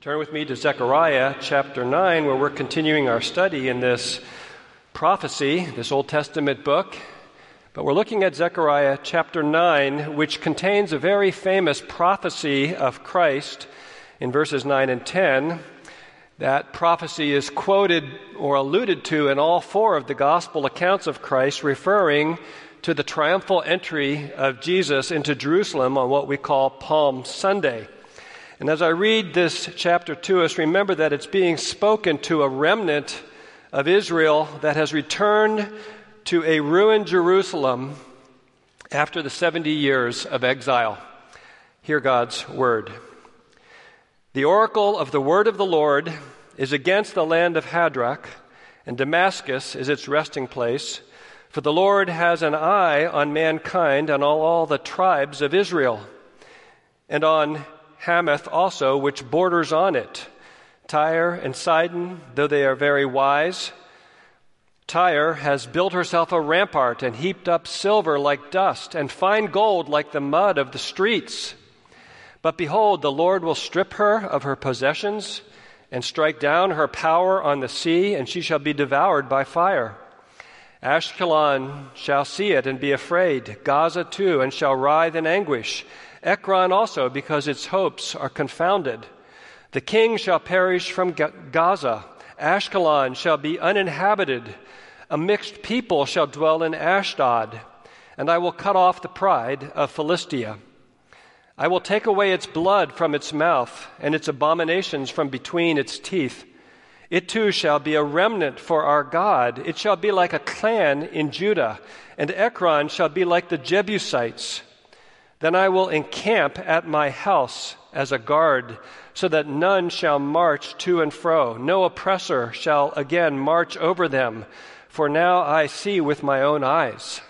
Turn with me to Zechariah chapter 9, where we're continuing our study in this prophecy, this Old Testament book. But we're looking at Zechariah chapter 9, which contains a very famous prophecy of Christ in verses 9 and 10. That prophecy is quoted or alluded to in all four of the gospel accounts of Christ, referring to the triumphal entry of Jesus into Jerusalem on what we call Palm Sunday. And as I read this chapter to us, remember that it's being spoken to a remnant of Israel that has returned to a ruined Jerusalem after the 70 years of exile. Hear God's word. The oracle of the word of the Lord is against the land of Hadrach, and Damascus is its resting place. For the Lord has an eye on mankind and all the tribes of Israel, and on Hamath also, which borders on it. Tyre and Sidon, though they are very wise, Tyre has built herself a rampart and heaped up silver like dust and fine gold like the mud of the streets. But behold, the Lord will strip her of her possessions and strike down her power on the sea, and she shall be devoured by fire. Ashkelon shall see it and be afraid, Gaza too, and shall writhe in anguish. Ekron also, because its hopes are confounded. The king shall perish from Gaza. Ashkelon shall be uninhabited. A mixed people shall dwell in Ashdod. And I will cut off the pride of Philistia. I will take away its blood from its mouth and its abominations from between its teeth. It too shall be a remnant for our God. It shall be like a clan in Judah. And Ekron shall be like the Jebusites. Then I will encamp at my house as a guard, so that none shall march to and fro. No oppressor shall again march over them, for now I see with my own eyes.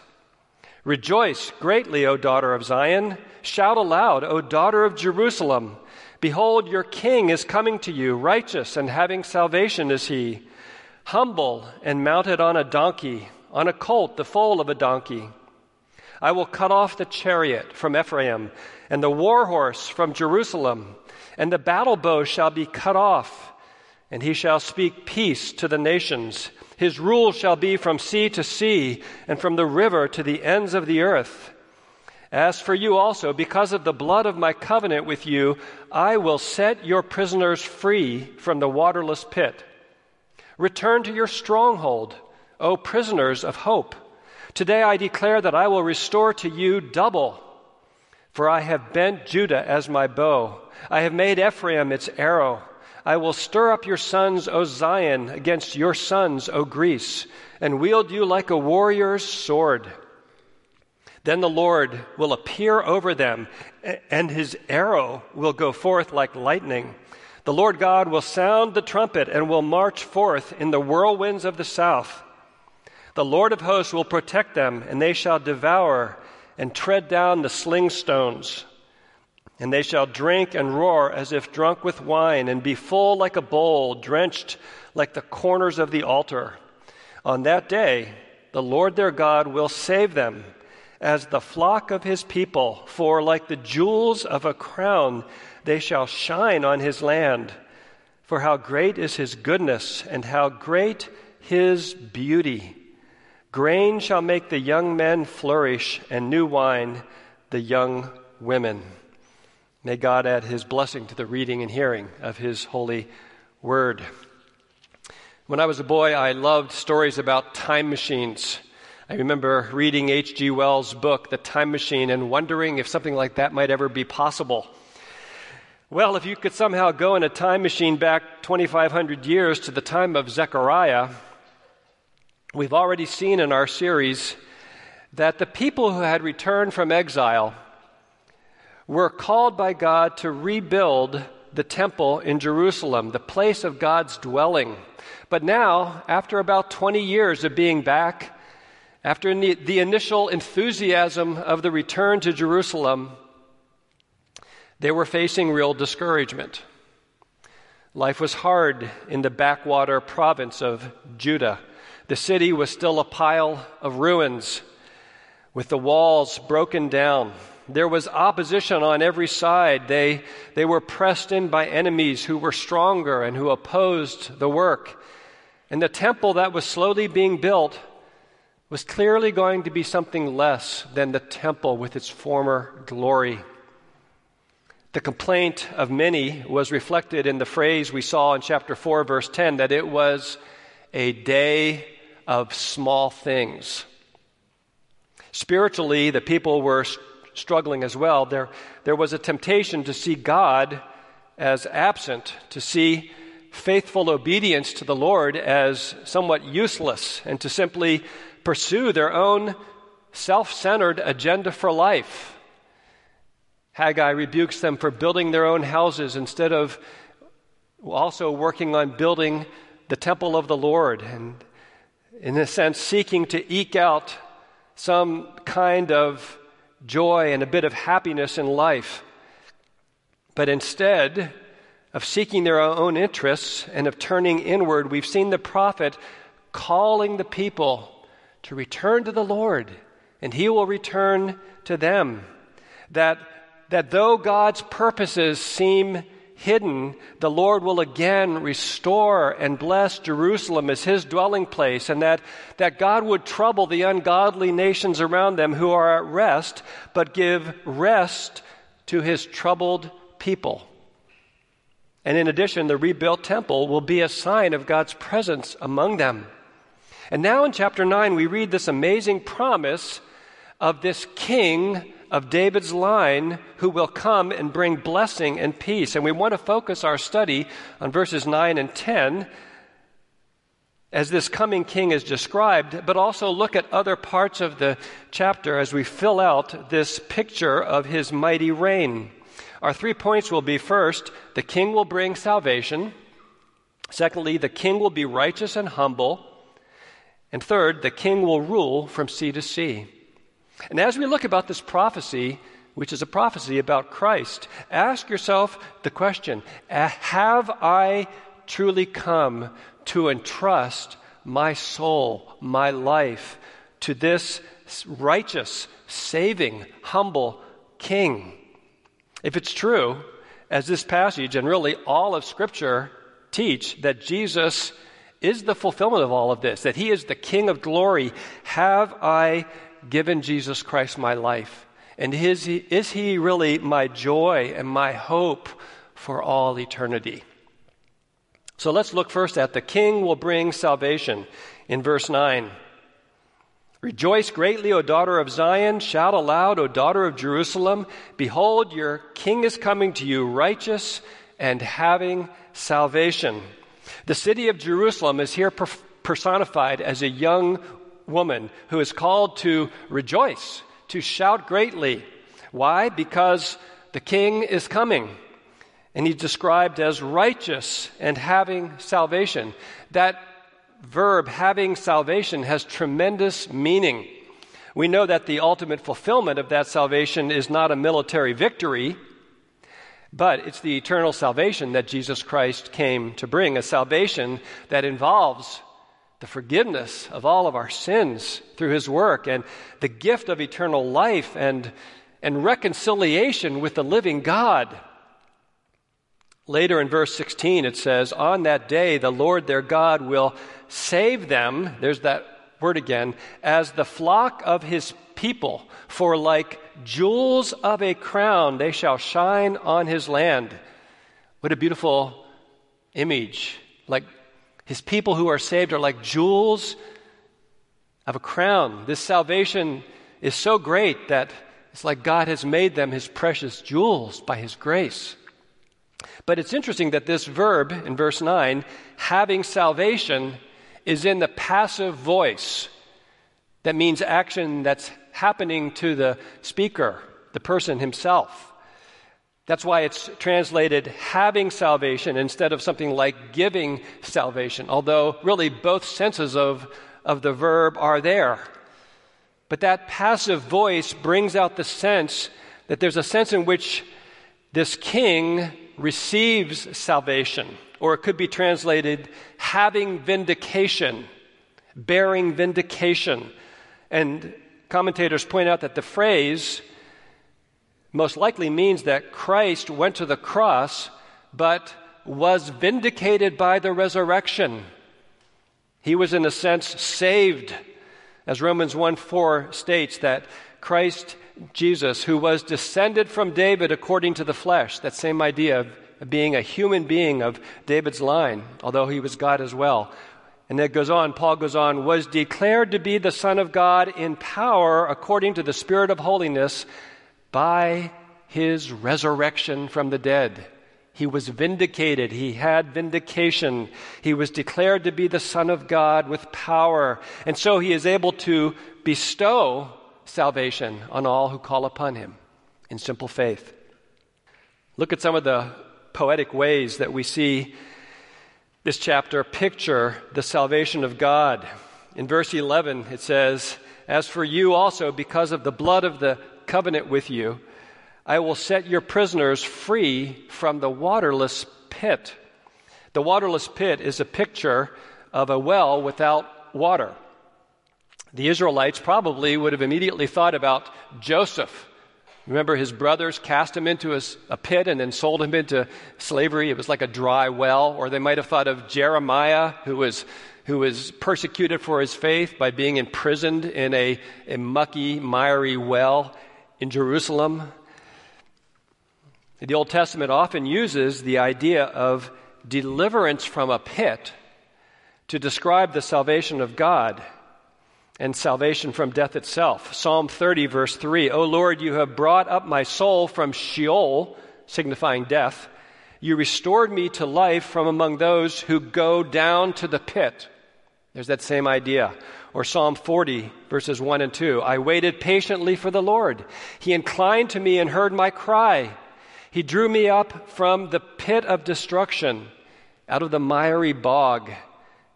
Rejoice greatly, O daughter of Zion. Shout aloud, O daughter of Jerusalem. Behold, your king is coming to you. Righteous and having salvation is he, humble and mounted on a donkey, on a colt, the foal of a donkey. I will cut off the chariot from Ephraim, and the war horse from Jerusalem, and the battle bow shall be cut off, and he shall speak peace to the nations. His rule shall be from sea to sea, and from the river to the ends of the earth. As for you also, because of the blood of my covenant with you, I will set your prisoners free from the waterless pit. Return to your stronghold, O prisoners of hope. Today I declare that I will restore to you double, for I have bent Judah as my bow. I have made Ephraim its arrow. I will stir up your sons, O Zion, against your sons, O Greece, and wield you like a warrior's sword. Then the Lord will appear over them, and his arrow will go forth like lightning. The Lord God will sound the trumpet and will march forth in the whirlwinds of the south. The Lord of hosts will protect them, and they shall devour and tread down the sling stones. And they shall drink and roar as if drunk with wine, and be full like a bowl, drenched like the corners of the altar. On that day, the Lord their God will save them as the flock of his people, for like the jewels of a crown, they shall shine on his land. For how great is his goodness, and how great his beauty! Grain shall make the young men flourish, and new wine the young women. May God add his blessing to the reading and hearing of his holy word. When I was a boy, I loved stories about time machines. I remember reading H.G. Wells' book, The Time Machine, and wondering if something like that might ever be possible. Well, if you could somehow go in a time machine back 2,500 years to the time of Zechariah, we've already seen in our series that the people who had returned from exile were called by God to rebuild the temple in Jerusalem, the place of God's dwelling. But now, after about 20 years of being back, after the initial enthusiasm of the return to Jerusalem, they were facing real discouragement. Life was hard in the backwater province of Judah. The city was still a pile of ruins with the walls broken down. There was opposition on every side. They were pressed in by enemies who were stronger and who opposed the work. And the temple that was slowly being built was clearly going to be something less than the temple with its former glory. The complaint of many was reflected in the phrase we saw in chapter 4, verse 10, that it was a day of small things. Spiritually, the people were struggling as well. There was a temptation to see God as absent, to see faithful obedience to the Lord as somewhat useless, and to simply pursue their own self-centered agenda for life. Haggai rebukes them for building their own houses instead of also working on building the temple of the Lord, and in a sense seeking to eke out some kind of joy and a bit of happiness in life. But instead of seeking their own interests and of turning inward, we've seen the prophet calling the people to return to the Lord, and he will return to them. That though God's purposes seem hidden, the Lord will again restore and bless Jerusalem as his dwelling place, and that God would trouble the ungodly nations around them who are at rest, but give rest to his troubled people. And in addition, the rebuilt temple will be a sign of God's presence among them. And now in chapter 9, we read this amazing promise of this king of David's line who will come and bring blessing and peace. And we want to focus our study on verses 9 and 10 as this coming king is described, but also look at other parts of the chapter as we fill out this picture of his mighty reign. Our 3 points will be, first, the king will bring salvation. Secondly, the king will be righteous and humble. And third, the king will rule from sea to sea. And as we look about this prophecy, which is a prophecy about Christ, ask yourself the question, have I truly come to entrust my soul, my life, to this righteous, saving, humble king? If it's true, as this passage and really all of Scripture teach, that Jesus is the fulfillment of all of this, that he is the King of glory, have I given Jesus Christ my life? And is he really my joy and my hope for all eternity? So let's look first at the king will bring salvation in verse 9. Rejoice greatly, O daughter of Zion. Shout aloud, O daughter of Jerusalem. Behold, your king is coming to you, righteous and having salvation. The city of Jerusalem is here personified as a young woman who is called to rejoice, to shout greatly. Why? Because the king is coming, and he's described as righteous and having salvation. That verb, having salvation, has tremendous meaning. We know that the ultimate fulfillment of that salvation is not a military victory, but it's the eternal salvation that Jesus Christ came to bring, a salvation that involves the forgiveness of all of our sins through his work, and the gift of eternal life and reconciliation with the living God. Later in verse 16, it says, on that day the Lord their God will save them, there's that word again, as the flock of his people, for like jewels of a crown they shall shine on his land. What a beautiful image. Like his people who are saved are like jewels of a crown. This salvation is so great that it's like God has made them his precious jewels by his grace. But it's interesting that this verb in verse 9, having salvation, is in the passive voice. That means action that's happening to the speaker, the person himself. That's why it's translated having salvation instead of something like giving salvation, although really both senses of the verb are there. But that passive voice brings out the sense that there's a sense in which this king receives salvation, or it could be translated having vindication, bearing vindication. And commentators point out that the phrase most likely means that Christ went to the cross but was vindicated by the resurrection. He was, in a sense, saved, as Romans 1:4 states, that Christ Jesus, who was descended from David according to the flesh, that same idea of being a human being of David's line, although he was God as well. And it goes on, Paul goes on, was declared to be the Son of God in power according to the Spirit of holiness by his resurrection from the dead. He was vindicated. He had vindication. He was declared to be the Son of God with power. And so he is able to bestow salvation on all who call upon him in simple faith. Look at some of the poetic ways that we see this chapter picture the salvation of God. In verse 11, it says, "As for you also, because of the blood of the covenant with you, I will set your prisoners free from the waterless pit." The waterless pit is a picture of a well without water. The Israelites probably would have immediately thought about Joseph. Remember, his brothers cast him into a pit and then sold him into slavery. It was like a dry well. Or they might have thought of Jeremiah, who was persecuted for his faith by being imprisoned in a mucky, miry well in Jerusalem. The Old Testament often uses the idea of deliverance from a pit to describe the salvation of God and salvation from death itself. Psalm 30, verse 3, "O Lord, you have brought up my soul from Sheol," signifying death. "You restored me to life from among those who go down to the pit." There's that same idea. Or Psalm 40, verses 1 and 2, "I waited patiently for the Lord. He inclined to me and heard my cry. He drew me up from the pit of destruction, out of the miry bog,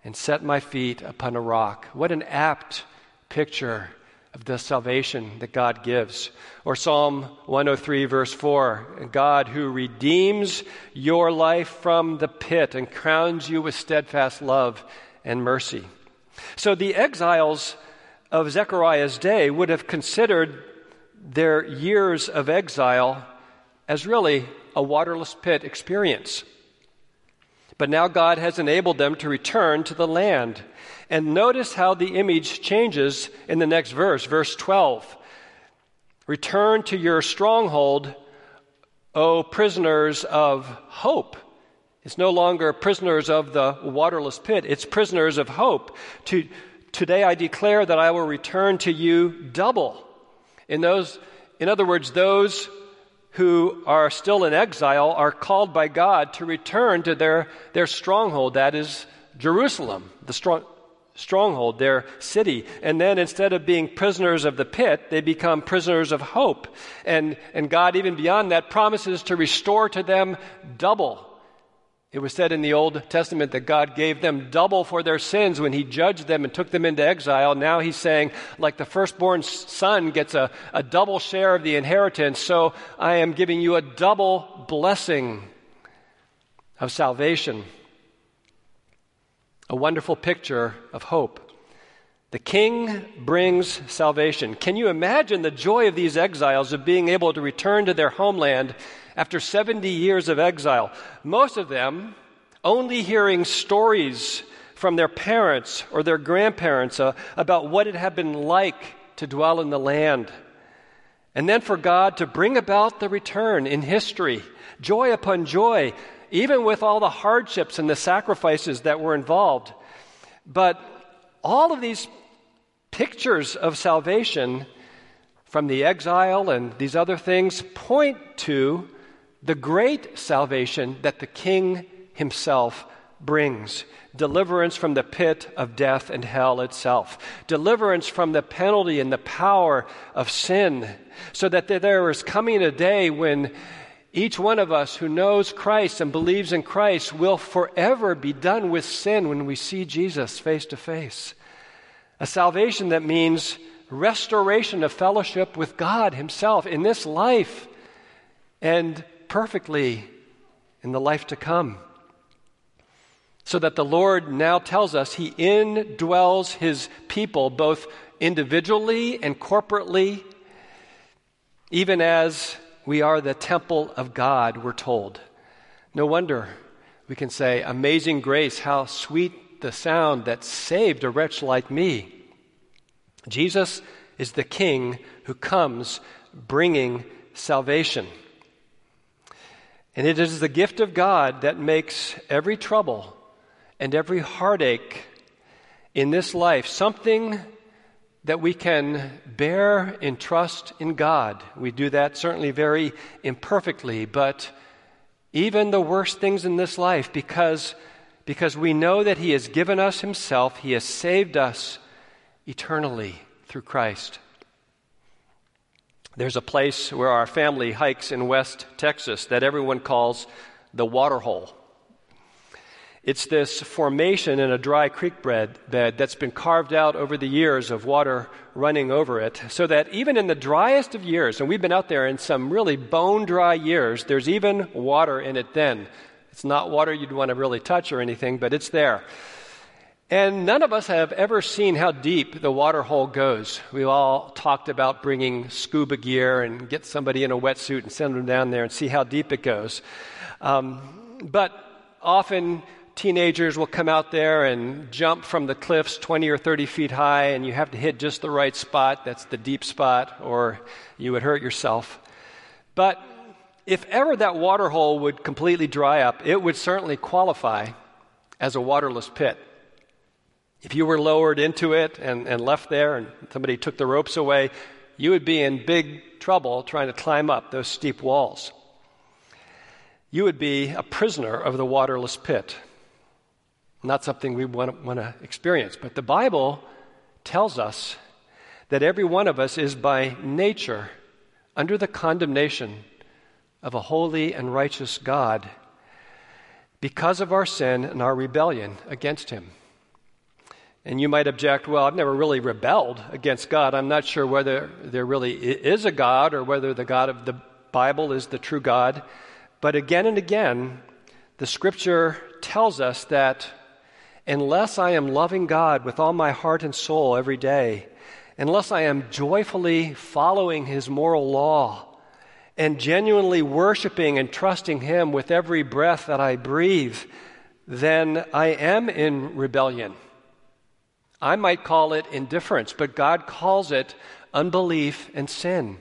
and set my feet upon a rock." What an apt picture of the salvation that God gives. Or Psalm 103, verse 4, "God who redeems your life from the pit and crowns you with steadfast love and mercy." So the exiles of Zechariah's day would have considered their years of exile as really a waterless pit experience. But now God has enabled them to return to the land. And notice how the image changes in the next verse, verse 12. "Return to your stronghold, O prisoners of hope." It's no longer prisoners of the waterless pit. It's prisoners of hope. Today I declare that I will return to you double. In other words, those who are still in exile are called by God to return to their stronghold, that is Jerusalem, the stronghold, their city. And then instead of being prisoners of the pit, they become prisoners of hope. And God, even beyond that, promises to restore to them double. It was said in the Old Testament that God gave them double for their sins when he judged them and took them into exile. Now he's saying, like the firstborn son gets a double share of the inheritance, so I am giving you a double blessing of salvation. A wonderful picture of hope. The king brings salvation. Can you imagine the joy of these exiles of being able to return to their homeland after 70 years of exile? Most of them only hearing stories from their parents or their grandparents about what it had been like to dwell in the land. And then for God to bring about the return in history, joy upon joy, even with all the hardships and the sacrifices that were involved. But all of these pictures of salvation from the exile and these other things point to the great salvation that the king himself brings. Deliverance from the pit of death and hell itself. Deliverance from the penalty and the power of sin. So that there is coming a day when Each one of us who knows Christ and believes in Christ will forever be done with sin when we see Jesus face to face. A salvation that means restoration of fellowship with God Himself in this life and perfectly in the life to come. So that the Lord now tells us He indwells His people both individually and corporately, even as we are the temple of God, we're told. No wonder we can say, "Amazing grace, how sweet the sound that saved a wretch like me." Jesus is the King who comes bringing salvation. And it is the gift of God that makes every trouble and every heartache in this life something that we can bear in trust in God. We do that certainly very imperfectly, but even the worst things in this life, because we know that He has given us Himself, He has saved us eternally through Christ. There's a place where our family hikes in West Texas that everyone calls the Waterhole. It's this formation in a dry creek bed that's been carved out over the years of water running over it, so that even in the driest of years, and we've been out there in some really bone-dry years, there's even water in it then. It's not water you'd want to really touch or anything, but it's there. And none of us have ever seen how deep the water hole goes. We've all talked about bringing scuba gear and get somebody in a wetsuit and send them down there and see how deep it goes. But often teenagers will come out there and jump from the cliffs 20 or 30 feet high, and you have to hit just the right spot. That's the deep spot, or you would hurt yourself. But if ever that water hole would completely dry up, it would certainly qualify as a waterless pit. If you were lowered into it and left there and somebody took the ropes away, you would be in big trouble trying to climb up those steep walls. You would be a prisoner of the waterless pit. Not something we want to experience. But the Bible tells us that every one of us is by nature under the condemnation of a holy and righteous God because of our sin and our rebellion against Him. And you might object, well, I've never really rebelled against God. I'm not sure whether there really is a God or whether the God of the Bible is the true God. But again and again, the Scripture tells us that unless I am loving God with all my heart and soul every day, unless I am joyfully following His moral law and genuinely worshiping and trusting Him with every breath that I breathe, then I am in rebellion. I might call it indifference, but God calls it unbelief and sin.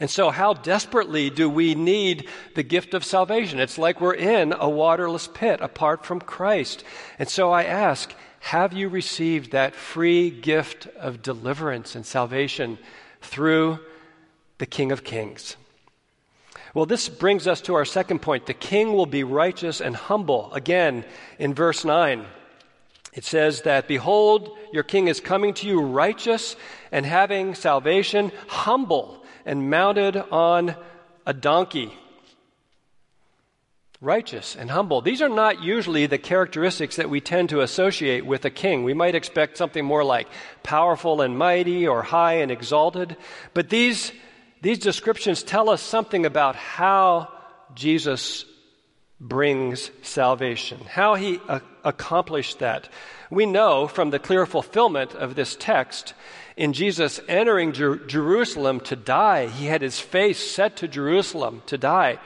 And so how desperately do we need the gift of salvation? It's like we're in a waterless pit apart from Christ. And so I ask, have you received that free gift of deliverance and salvation through the King of Kings? Well, this brings us to our second point. The King will be righteous and humble. Again, in verse 9. It says that, "Behold, your king is coming to you righteous and having salvation, humble and mounted on a donkey." Righteous and humble. These are not usually the characteristics that we tend to associate with a king. We might expect something more like powerful and mighty or high and exalted. But these descriptions tell us something about how Jesus brings salvation, how He accomplished that. We know from the clear fulfillment of this text, in Jesus entering Jerusalem to die, He had His face set to Jerusalem to die,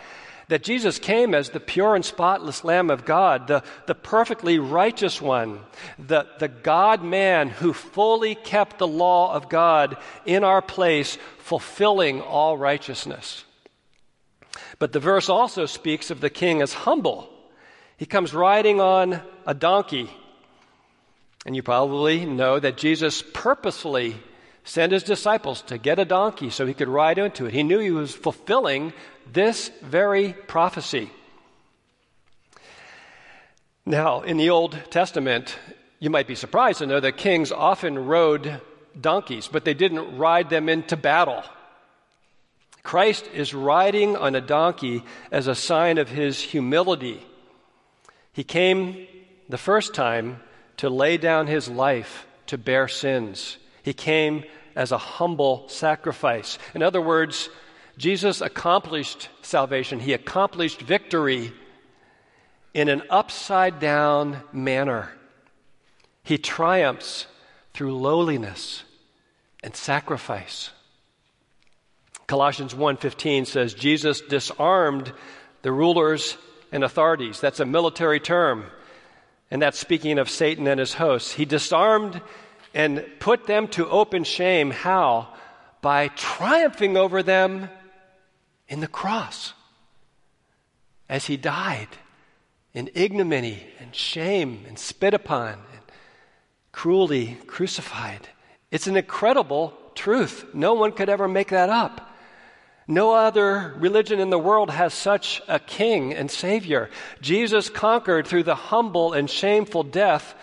that Jesus came as the pure and spotless Lamb of God, the perfectly righteous one, the God-man who fully kept the law of God in our place, fulfilling all righteousness. But the verse also speaks of the king as humble. He comes riding on a donkey. And you probably know that Jesus purposefully sent His disciples to get a donkey so He could ride into it. He knew He was fulfilling this very prophecy. Now, in the Old Testament, you might be surprised to know that kings often rode donkeys, but they didn't ride them into battle. Christ is riding on a donkey as a sign of his humility. He came the first time to lay down his life to bear sins. He came as a humble sacrifice. In other words, Jesus accomplished salvation. He accomplished victory in an upside-down manner. He triumphs through lowliness and sacrifice. Colossians 1:15 says, Jesus disarmed the rulers and authorities. That's a military term, and that's speaking of Satan and his hosts. He disarmed and put them to open shame. How? By triumphing over them in the cross as he died in ignominy and shame and spit upon and cruelly crucified. It's an incredible truth. No one could ever make that up. No other religion in the world has such a king and savior. Jesus conquered through the humble and shameful death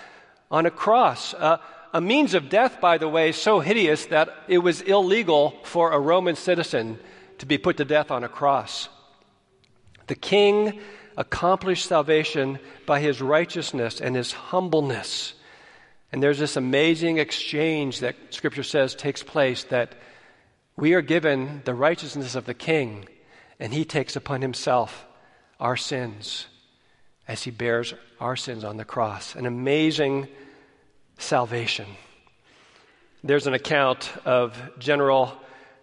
on a cross. A means of death, by the way, so hideous that it was illegal for a Roman citizen to be put to death on a cross. The king accomplished salvation by his righteousness and his humbleness. And there's this amazing exchange that Scripture says takes place, that we are given the righteousness of the King, and he takes upon himself our sins as he bears our sins on the cross. An amazing salvation. There's an account of General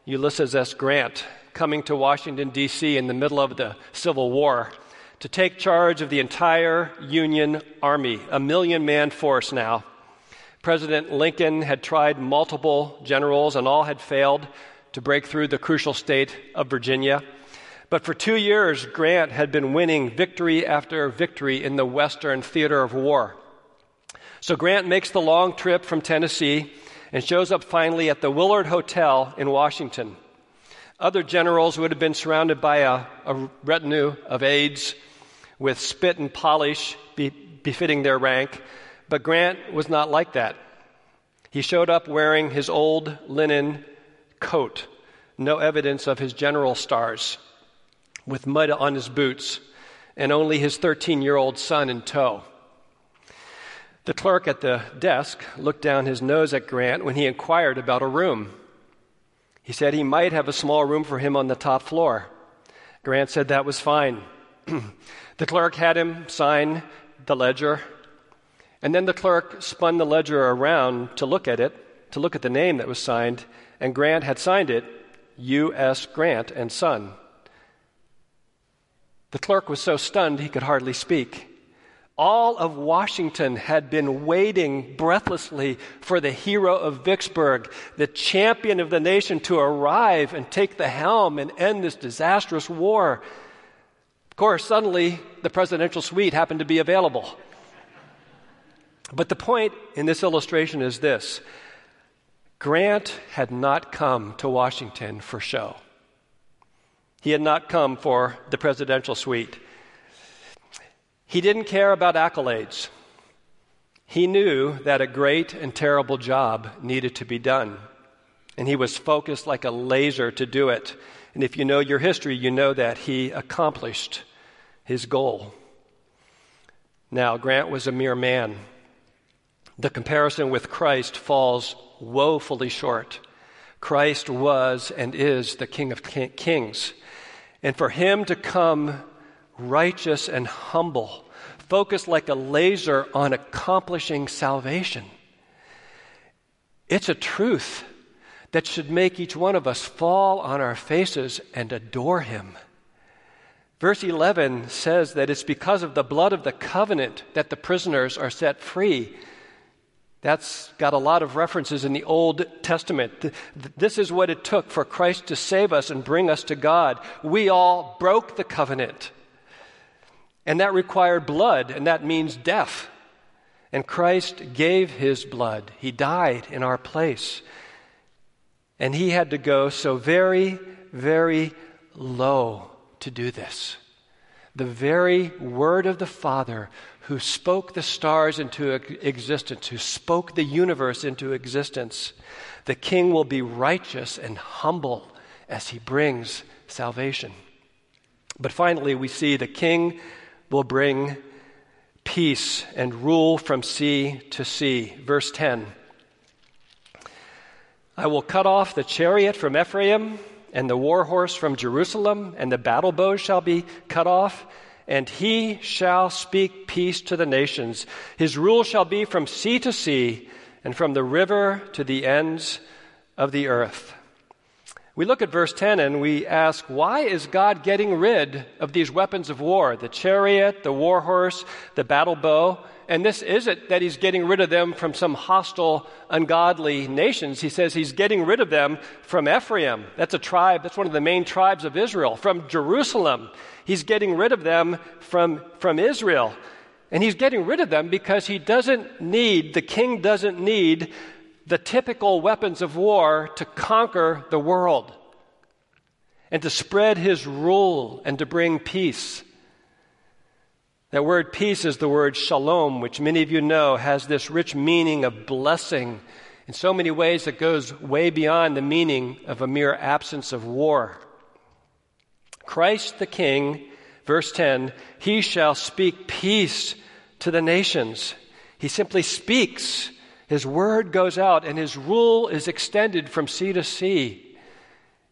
Ulysses S. Grant coming to Washington, D.C. in the middle of the Civil War to take charge of the entire Union Army, a million-man force now. President Lincoln had tried multiple generals, and all had failed to break through the crucial state of Virginia. But for 2 years, Grant had been winning victory after victory in the Western theater of war. So Grant makes the long trip from Tennessee and shows up finally at the Willard Hotel in Washington. Other generals would have been surrounded by a retinue of aides with spit and polish befitting their rank, but Grant was not like that. He showed up wearing his old linen coat, no evidence of his general stars, with mud on his boots, and only his 13-year-old son in tow. The clerk at the desk looked down his nose at Grant when he inquired about a room. He said he might have a small room for him on the top floor. Grant said that was fine. The clerk had him sign the ledger, and then the clerk spun the ledger around to look at it, to look at the name that was signed, and Grant had signed it, U.S. Grant and Son. The clerk was so stunned he could hardly speak. All of Washington had been waiting breathlessly for the hero of Vicksburg, the champion of the nation, to arrive and take the helm and end this disastrous war. Of course, suddenly, the presidential suite happened to be available. But the point in this illustration is this: Grant had not come to Washington for show. He had not come for the presidential suite. He didn't care about accolades. He knew that a great and terrible job needed to be done, and he was focused like a laser to do it. And if you know your history, you know that he accomplished his goal. Now, Grant was a mere man. The comparison with Christ falls woefully short. Christ was and is the King of Kings. And for him to come righteous and humble, focused like a laser on accomplishing salvation, it's a truth that should make each one of us fall on our faces and adore him. Verse 11 says that it's because of the blood of the covenant that the prisoners are set free. That's got a lot of references in the Old Testament. This is what it took for Christ to save us and bring us to God. We all broke the covenant, and that required blood, and that means death. And Christ gave his blood. He died in our place. And he had to go so very, very low to do this. The very word of the Father, who spoke the stars into existence, who spoke the universe into existence. The king will be righteous and humble as he brings salvation. But finally, we see the king will bring peace and rule from sea to sea. Verse 10. I will cut off the chariot from Ephraim and the war horse from Jerusalem, and the battle bow shall be cut off, and he shall speak peace to the nations. His rule shall be from sea to sea, and from the river to the ends of the earth. We look at verse 10 and we ask, why is God getting rid of these weapons of war? The chariot, the war horse, the battle bow. And this isn't that he's getting rid of them from some hostile, ungodly nations. He says he's getting rid of them from Ephraim. That's a tribe. That's one of the main tribes of Israel. From Jerusalem. He's getting rid of them from Israel. And he's getting rid of them because the king doesn't need the typical weapons of war to conquer the world and to spread his rule and to bring peace. That word peace is the word shalom, which many of you know has this rich meaning of blessing in so many ways that goes way beyond the meaning of a mere absence of war. Christ the King, verse 10, he shall speak peace to the nations. He simply speaks. His word goes out, and his rule is extended from sea to sea.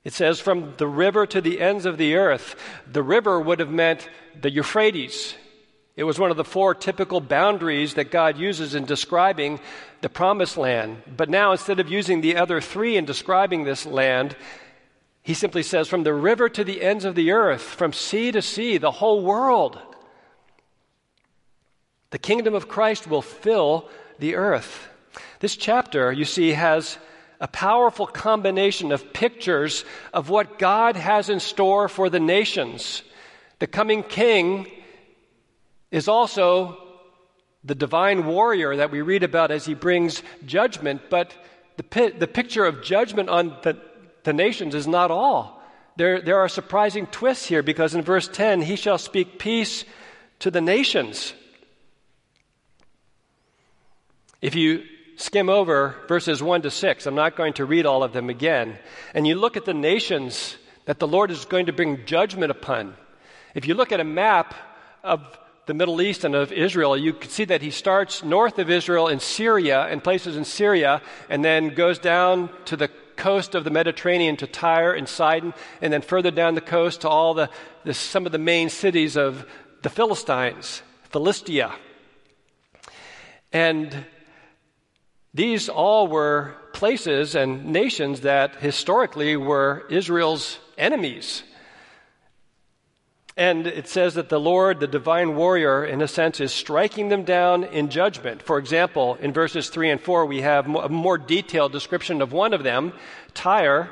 It says, from the river to the ends of the earth. The river would have meant the Euphrates. It was one of the four typical boundaries that God uses in describing the promised land. But now, instead of using the other three in describing this land, he simply says, from the river to the ends of the earth, from sea to sea, the whole world. The kingdom of Christ will fill the earth. This chapter, you see, has a powerful combination of pictures of what God has in store for the nations. The coming king is also the divine warrior that we read about as he brings judgment, but the picture of judgment on the nations is not all. There are surprising twists here, because in verse 10, he shall speak peace to the nations. If you skim over verses 1 to 6. I'm not going to read all of them again. And you look at the nations that the Lord is going to bring judgment upon. If you look at a map of the Middle East and of Israel, you can see that he starts north of Israel in Syria and places in Syria, and then goes down to the coast of the Mediterranean to Tyre and Sidon, and then further down the coast to all some of the main cities of the Philistines, Philistia. And these all were places and nations that historically were Israel's enemies. And it says that the Lord, the divine warrior, in a sense, is striking them down in judgment. For example, in verses 3 and 4, we have a more detailed description of one of them. Tyre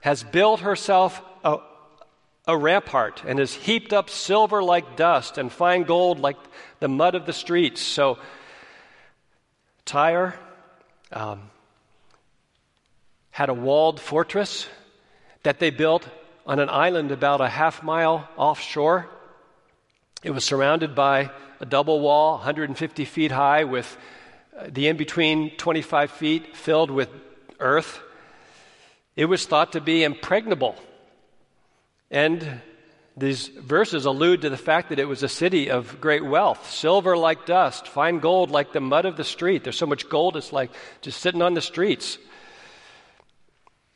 has built herself a rampart and has heaped up silver like dust and fine gold like the mud of the streets. So Tyre had a walled fortress that they built on an island about a half-mile offshore. It was surrounded by a double wall, 150 feet high, with the in-between 25 feet filled with earth. It was thought to be impregnable. And these verses allude to the fact that it was a city of great wealth, silver like dust, fine gold like the mud of the street. There's so much gold, it's like just sitting on the streets.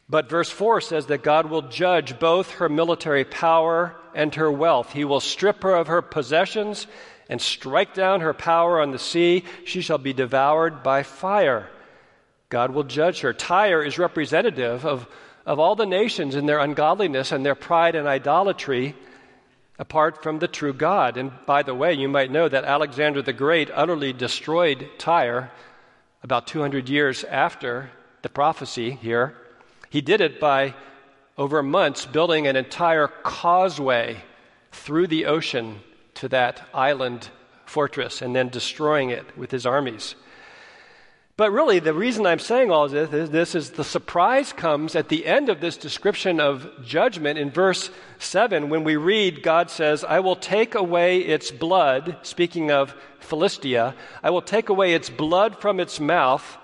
But verse 4 says that God will judge both her military power and her wealth. He will strip her of her possessions and strike down her power on the sea. She shall be devoured by fire. God will judge her. Tyre is representative of all the nations in their ungodliness and their pride and idolatry apart from the true God. And by the way, you might know that Alexander the Great utterly destroyed Tyre about 200 years after the prophecy here. He did it by, over months, building an entire causeway through the ocean to that island fortress and then destroying it with his armies. But really, the reason I'm saying all of this is the surprise comes at the end of this description of judgment in verse 7 when we read, God says, I will take away its blood, speaking of Philistia, I will take away its blood from its mouth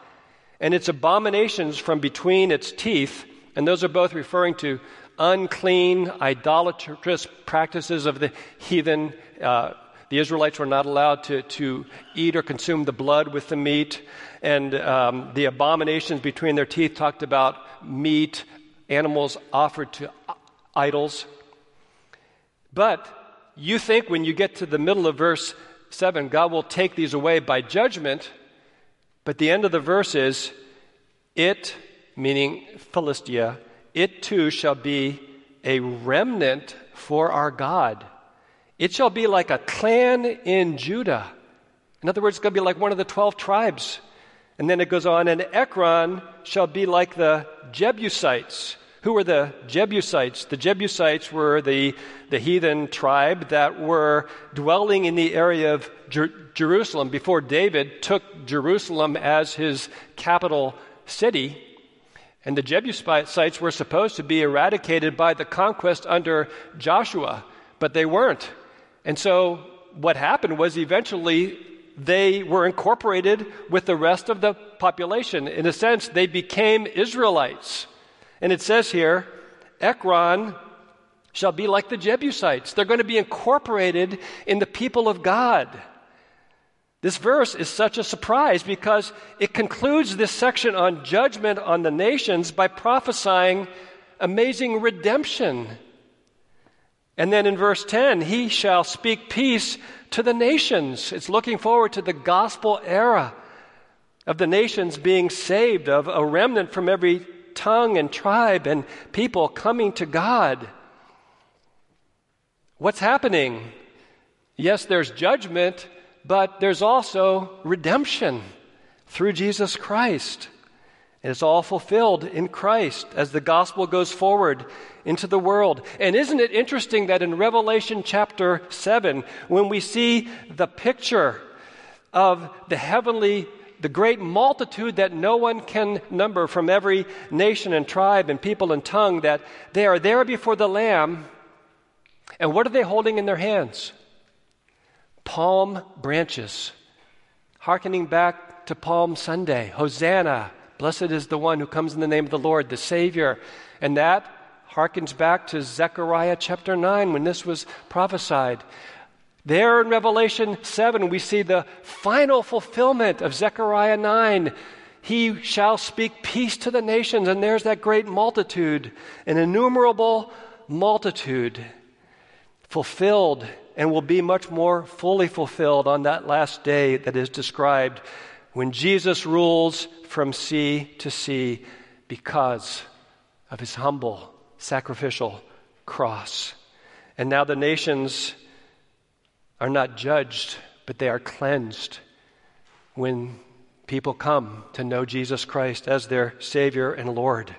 and its abominations from between its teeth, and those are both referring to unclean, idolatrous practices of the heathen. The Israelites were not allowed to eat or consume the blood with the meat. And the abominations between their teeth talked about meat, animals offered to idols. But you think when you get to the middle of verse 7, God will take these away by judgment. But the end of the verse is, it, meaning Philistia, it too shall be a remnant for our God. It shall be like a clan in Judah. In other words, it's going to be like one of the 12 tribes. And then it goes on, and Ekron shall be like the Jebusites. Who were the Jebusites? The Jebusites were the heathen tribe that were dwelling in the area of Jerusalem before David took Jerusalem as his capital city. And the Jebusites were supposed to be eradicated by the conquest under Joshua, but they weren't. And so what happened was eventually they were incorporated with the rest of the population. In a sense, they became Israelites. And it says here, Ekron shall be like the Jebusites. They're going to be incorporated in the people of God. This verse is such a surprise because it concludes this section on judgment on the nations by prophesying amazing redemption. And then in verse 10, he shall speak peace to the nations. It's looking forward to the gospel era of the nations being saved, of a remnant from every tongue and tribe and people coming to God. What's happening? Yes, there's judgment, but there's also redemption through Jesus Christ. And it's all fulfilled in Christ as the gospel goes forward into the world. And isn't it interesting that in Revelation chapter 7, when we see the picture of the heavenly, the great multitude that no one can number from every nation and tribe and people and tongue, that they are there before the Lamb. And what are they holding in their hands? Palm branches, hearkening back to Palm Sunday. Hosanna, blessed is the one who comes in the name of the Lord, the Savior. And that harkens back to Zechariah chapter 9 when this was prophesied. There in Revelation 7, we see the final fulfillment of Zechariah 9. He shall speak peace to the nations, and there's that great multitude, an innumerable multitude, fulfilled and will be much more fully fulfilled on that last day that is described when Jesus rules from sea to sea because of his humble, sacrificial cross. And now the nations are not judged, but they are cleansed when people come to know Jesus Christ as their Savior and Lord.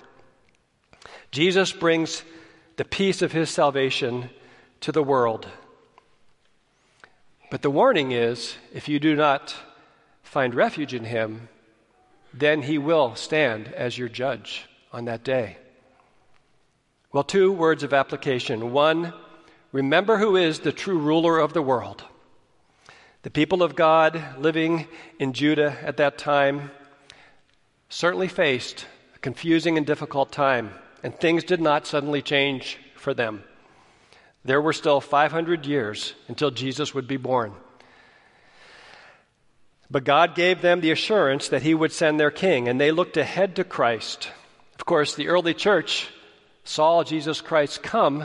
Jesus brings the peace of his salvation to the world. But the warning is, if you do not find refuge in him, then he will stand as your judge on that day. Well, two words of application. One, remember who is the true ruler of the world. The people of God living in Judah at that time certainly faced a confusing and difficult time, and things did not suddenly change for them. There were still 500 years until Jesus would be born. But God gave them the assurance that he would send their king, and they looked ahead to Christ. Of course, the early church saw Jesus Christ come,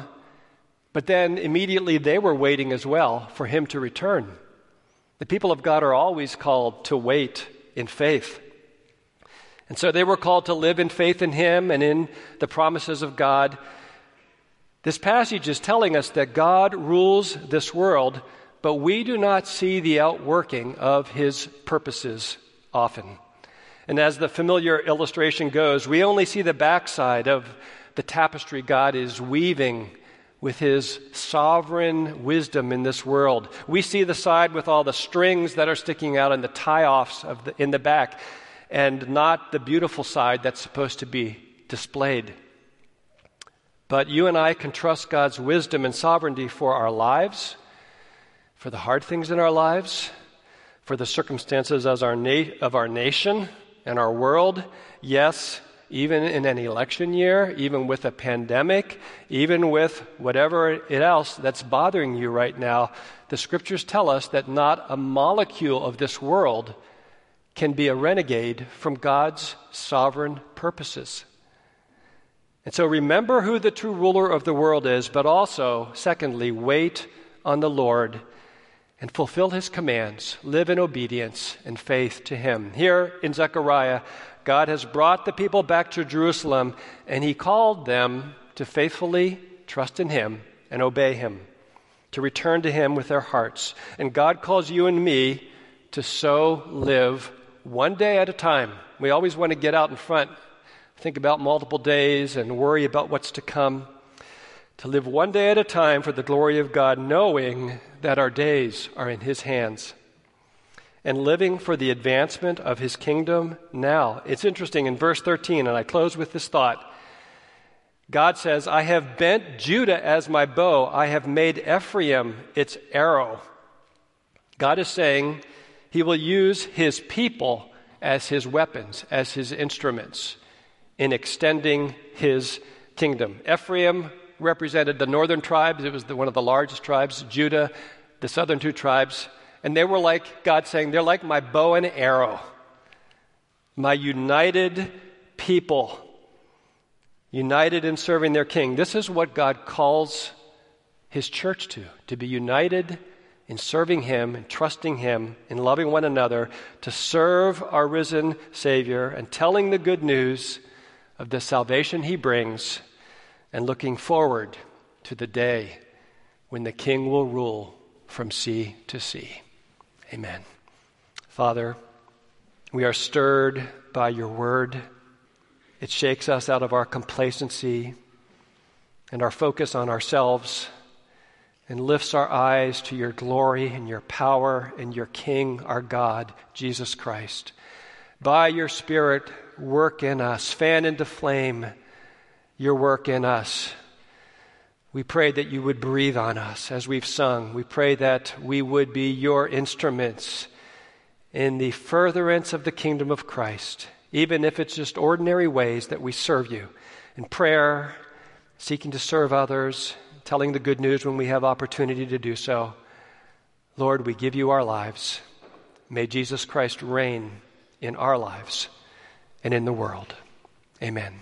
but then immediately they were waiting as well for him to return. The people of God are always called to wait in faith. And so they were called to live in faith in him and in the promises of God. This passage is telling us that God rules this world, but we do not see the outworking of his purposes often. And as the familiar illustration goes, we only see the backside of the tapestry God is weaving with his sovereign wisdom in this world. We see the side with all the strings that are sticking out and the tie-offs in the back, and not the beautiful side that's supposed to be displayed. But you and I can trust God's wisdom and sovereignty for our lives, for the hard things in our lives, for the circumstances of our nation and our world. Yes, even in an election year, even with a pandemic, even with whatever else that's bothering you right now, the scriptures tell us that not a molecule of this world can be a renegade from God's sovereign purposes. And so remember who the true ruler of the world is, but also, secondly, wait on the Lord and fulfill his commands, live in obedience and faith to him. Here in Zechariah, God has brought the people back to Jerusalem, and he called them to faithfully trust in him and obey him, to return to him with their hearts. And God calls you and me to so live one day at a time. We always want to get out in front, think about multiple days and worry about what's to come. To live one day at a time for the glory of God, knowing that our days are in his hands and living for the advancement of his kingdom now. It's interesting in verse 13, and I close with this thought. God says, I have bent Judah as my bow. I have made Ephraim its arrow. God is saying he will use his people as his weapons, as his instruments, in extending his kingdom. Ephraim represented the northern tribes. It was one of the largest tribes. Judah, the southern two tribes. And they were like, God saying, they're like my bow and arrow, my united people, united in serving their king. This is what God calls his church to be united in serving him and trusting him and loving one another, to serve our risen Savior and telling the good news of the salvation he brings, and looking forward to the day when the King will rule from sea to sea. Amen. Father, we are stirred by your word. It shakes us out of our complacency and our focus on ourselves and lifts our eyes to your glory and your power and your King, our God, Jesus Christ. By your Spirit, work in us, fan into flame your work in us. We pray that you would breathe on us as we've sung. We pray that we would be your instruments in the furtherance of the kingdom of Christ, even if it's just ordinary ways that we serve you in prayer, seeking to serve others, telling the good news when we have opportunity to do so. Lord, we give you our lives. May Jesus Christ reign in our lives and in the world. Amen.